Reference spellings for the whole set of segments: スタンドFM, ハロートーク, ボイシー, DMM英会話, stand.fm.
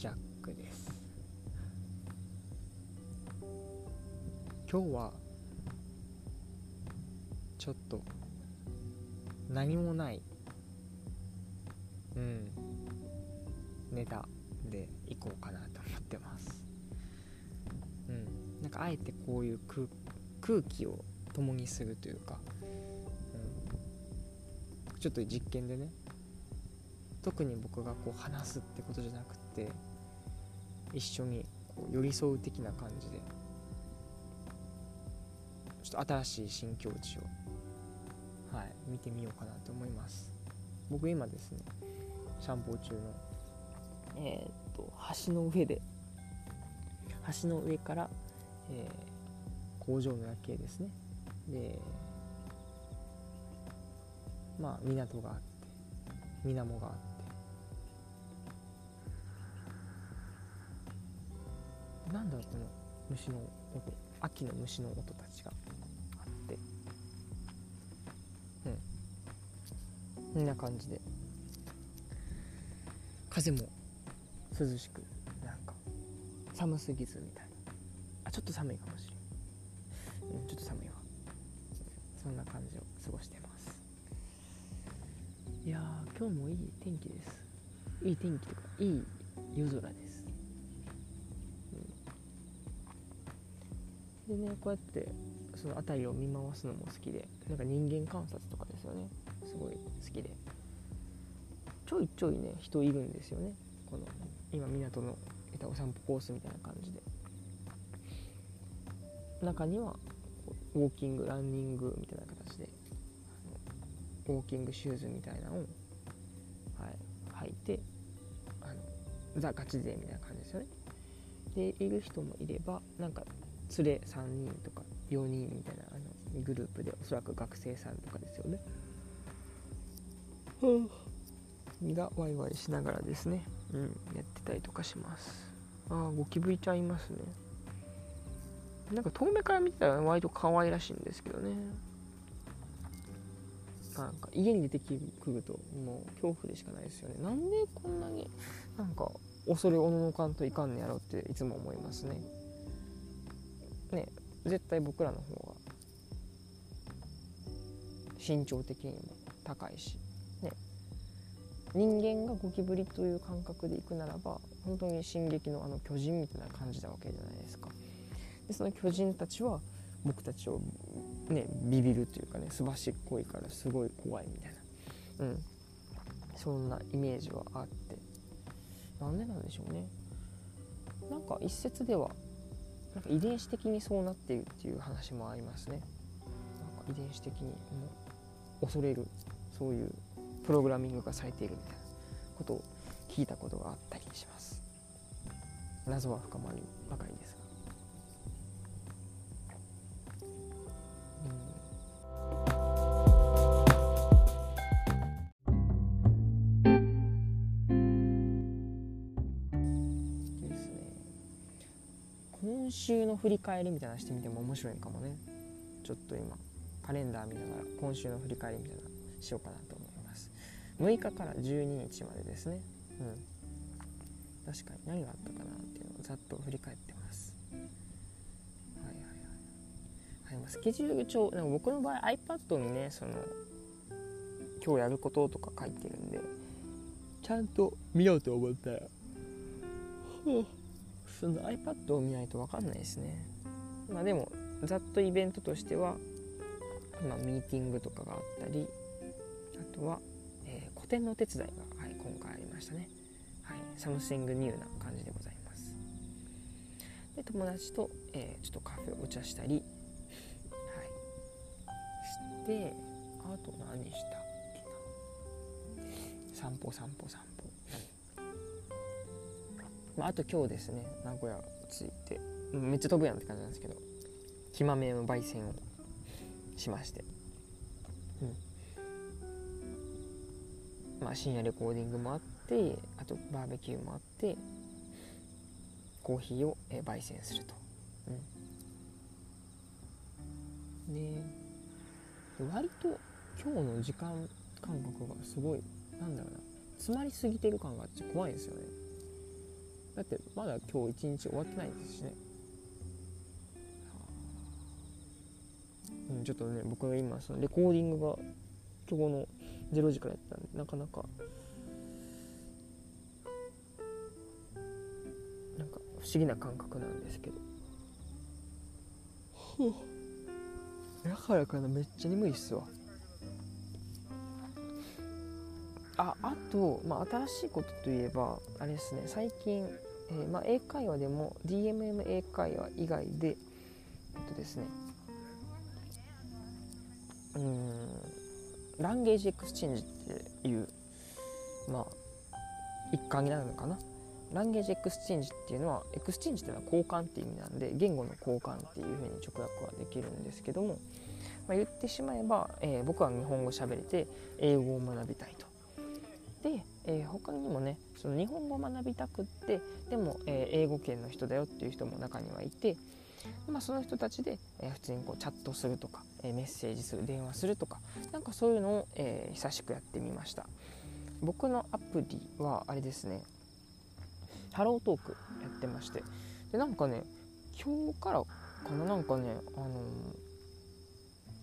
ジャックです。今日はちょっと何もないネタでいこうかなと思ってます。なんかあえてこういう空気を共にするというか、ちょっと実験でね、特に僕がこう話すってことじゃなくて、一緒にこう寄り添う的な感じでちょっと新しい新境地を、見てみようかなと思います。僕今ですね、散歩中の橋の上から、工場の夜景ですね。で、港があって水面があって、なんだろうこの虫の音、秋の虫の音たちがあって、こんな感じで風も涼しく、なんか寒すぎずみたいな、ちょっと寒いかもしれない、ちょっと寒いわ、そんな感じを過ごしてます。いやー、今日もいい天気です。いい天気とかいい夜空です、でね、こうやってその辺りを見回すのも好きで、なんか人間観察とかですよね、すごい好きで、ちょいちょいね人いるんですよね。この今港のお散歩コースみたいな感じで、中にはウォーキングランニングみたいな形で、ウォーキングシューズみたいなのを、履いて、ザ・ガチ勢みたいな感じですよね。でいる人もいれば、なんか連れ3人とか4人みたいなグループで、おそらく学生さんとかですよね、がワイワイしながらですね、やってたりとかします。ゴキブリちゃんいますね。なんか遠目から見てたら割と可愛らしいんですけどね、なんか家に出てくるともう恐怖でしかないですよね。なんでこんなになんか恐れおののかんといかんねやろっていつも思いますね。絶対僕らの方が身長的にも高いしね、人間がゴキブリという感覚でいくならば、本当に進撃の巨人みたいな感じなわけじゃないですか。でその巨人たちは僕たちをねビビるというかね、すばしっこいからすごい怖いみたいな、そんなイメージはあって、なんでなんでしょうね。なんか一説ではなんか遺伝子的にそうなっているっていう話もありますね。なんか遺伝子的にも恐れる、そういうプログラミングがされているみたいなことを聞いたことがあったりします。謎は深まるばかりですが、今週の振り返りみたいなのしてみても面白いかもね。ちょっと今カレンダー見ながら今週の振り返りみたいなのしようかなと思います。6日から12日までですね、確かに何があったかなっていうのをざっと振り返ってます。スケジュール帳、なんか僕の場合 iPad にね、その今日やることとか書いてるんで、ちゃんと見ようと思ったらその iPad を見ないと分かんないですね。でもざっとイベントとしては、ミーティングとかがあったり、あとは、個展のお手伝いが、今回ありましたね、サムシングニューな感じでございます。で友達と、ちょっとカフェお茶したり、してあと何したっけな、散歩、あと今日ですね、名古屋着いてめっちゃ飛ぶやんって感じなんですけど、きまめの焙煎をしまして、深夜レコーディングもあって、あとバーベキューもあって、コーヒーを焙煎すると、割と今日の時間感覚がすごい、なんだろうな、詰まりすぎてる感があって怖いですよね。だってまだ今日一日終わってないですしね、ちょっとね僕が今そのレコーディングが今日の0時からやったんで、なかなかなんか不思議な感覚なんですけど、だからかな、めっちゃ眠いっすわ。あと、新しいことといえばあれですね、最近、英会話でも DMM 英会話以外でですね、ランゲージエクスチェンジっていう、一環になるのかな。ランゲージエクスチェンジっていうのは、エクスチェンジっていうのは交換っていう意味なんで、言語の交換っていうふうに直訳はできるんですけども、言ってしまえば、僕は日本語喋れて英語を学びたいと。で、他にもね、その日本語を学びたくってでも、英語圏の人だよっていう人も中にはいて、その人たちで、普通にこうチャットするとか、メッセージする、電話するとか、なんかそういうのを、久しくやってみました。僕のアプリはあれですね、ハロートークやってまして、でなんかね、今日からかな、なんかね、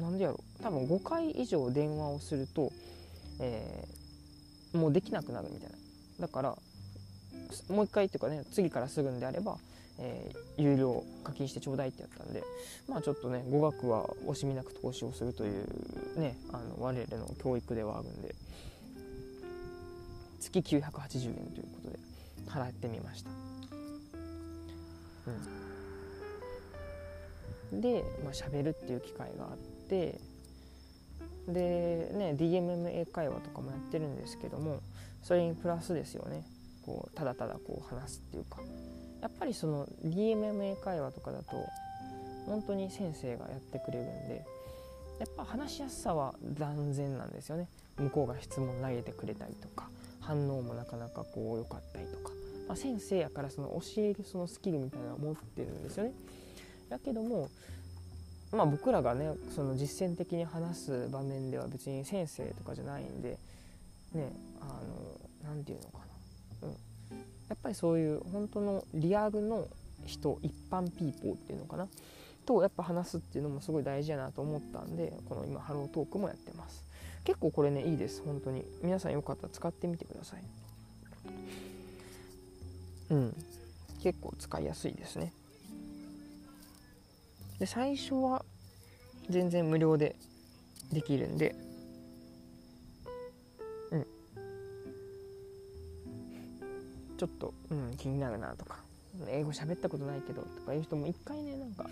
なんでやろう、多分5回以上電話をすると、もうできなくなるみたいな。だからもう1回っていうかね、次からすぐんであれば、有料課金してちょうだいってやったんで、ちょっとね、語学は惜しみなく投資をするというね、我々の教育ではあるんで、月980円ということで払ってみました。で、喋るっていう機会があって、でね、DMM 英会話とかもやってるんですけども、それにプラスですよね、こうただただこう話すっていうか、やっぱりその DMM 英会話とかだと本当に先生がやってくれるんで、やっぱ話しやすさは断然なんですよね。向こうが質問投げてくれたりとか、反応もなかなかこう良かったりとか、先生やからその教えるそのスキルみたいなのを持ってるんですよね。だけども、僕らがね、その実践的に話す場面では別に先生とかじゃないんでね、なんていうのかな、やっぱりそういう本当のリアルの人、一般ピーポーっていうのかな、とやっぱ話すっていうのもすごい大事やなと思ったんで、この今ハロートークもやってます。結構これね、いいです、本当に。皆さんよかったら使ってみてください。結構使いやすいですね。で、最初は全然無料でできるんで、ちょっと、気になるなとか、英語喋ったことないけどとかいう人も一回ね、なんか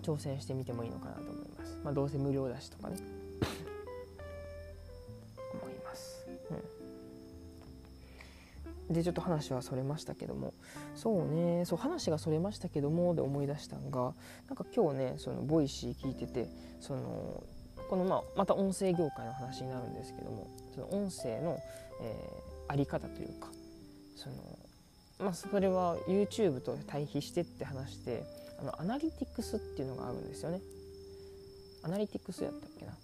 挑戦してみてもいいのかなと思います。どうせ無料だしとかね思います、で、ちょっと話はそれましたけども、話がそれましたけどもで思い出したんが、なんか今日ね、そのボイシー聞いてて、そのこのまた音声業界の話になるんですけども、その音声の、あり方というか、それは YouTube と対比してって話で、アナリティクスっていうのがあるんですよね。アナリティクスやったっけな、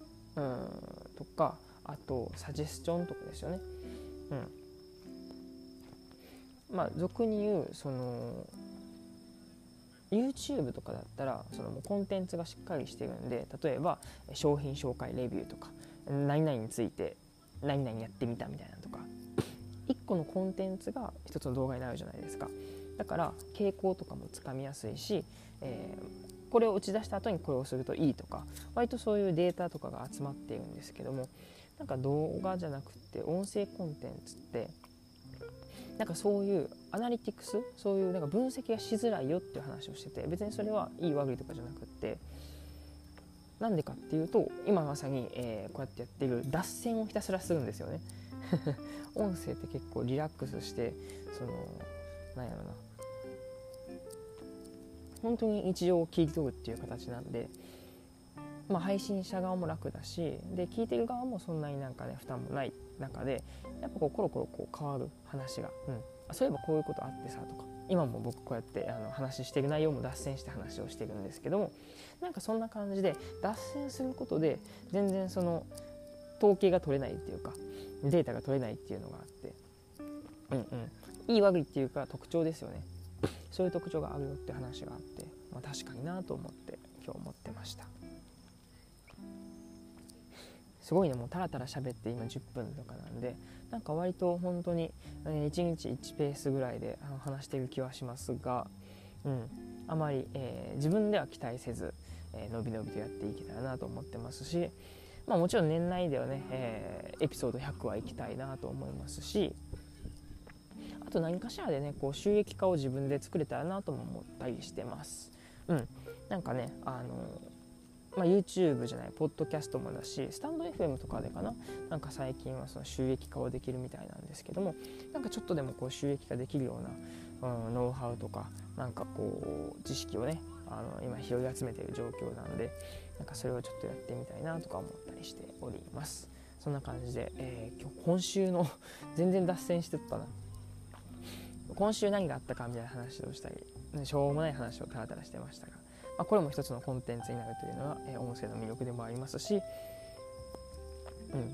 とか、あとサジェスチョンとかですよね。俗に言うその YouTube とかだったら、そのもうコンテンツがしっかりしてるんで、例えば商品紹介レビューとか、何々について何々やってみたみたいなとか、1個のコンテンツが1つの動画になるじゃないですか。だから傾向とかもつかみやすいし、これを打ち出した後にこれをするといいとか、割とそういうデータとかが集まっているんですけども、なんか動画じゃなくて音声コンテンツって、なんかそういうアナリティクス、そういうなんか分析がしづらいよっていう話をしてて、別にそれはいい悪いとかじゃなくって、なんでかっていうと、今まさに、こうやってやっている脱線をひたすらするんですよね音声って結構リラックスして、そのなんやろな、本当に日常を切り取るっていう形なんで、配信者側も楽だし、で聞いてる側もそんなになんかね負担もない中で、やっぱこうコロコロこう変わる話が、そういえばこういうことあってさとか、今も僕こうやって話してる内容も脱線して話をしてるんですけども、なんかそんな感じで脱線することで全然その統計が取れないっていうか、データが取れないっていうのがあって、いい和栗っていうか特徴ですよね。そういう特徴があるよって話があって、まあ、確かになと思って今日思ってました。すごいね、もうタラタラ喋って今10分とかなんで、なんか割と本当に1日1ペースぐらいで話している気はしますが、あまり自分では期待せずのびのびとやっていけたらなと思ってますし、まあもちろん年内ではね、エピソード100はいきたいなと思いますし、あと何かしらでね、こう収益化を自分で作れたらなとも思ったりしてます。なんかね、YouTube じゃないポッドキャストもだし、スタンド FM とかでかな、なんか最近はその収益化をできるみたいなんですけども、なんかちょっとでもこう収益化できるような、ノウハウとかなんかこう知識をね、今拾い集めている状況なんで、なんかそれをちょっとやってみたいなとか思ったりしております。そんな感じで、今週の全然脱線してったな。今週何があったかみたいな話をしたり、しょうもない話をたらたらしてましたが、これも一つのコンテンツになるというのは、音声の魅力でもありますし、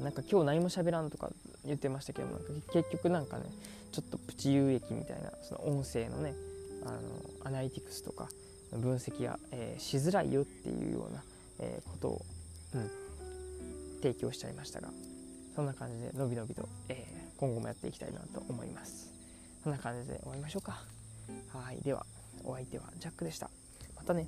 なんか今日何も喋らんとか言ってましたけども、なんか結局なんかね、ちょっとプチ有益みたいな、その音声のね、アナリティクスとか分析が、しづらいよっていうような、ことを、提供しちゃいましたが、そんな感じでのびのびと、今後もやっていきたいなと思います。そんな感じで終わりましょうか。はい、ではお相手はジャックでした。またね。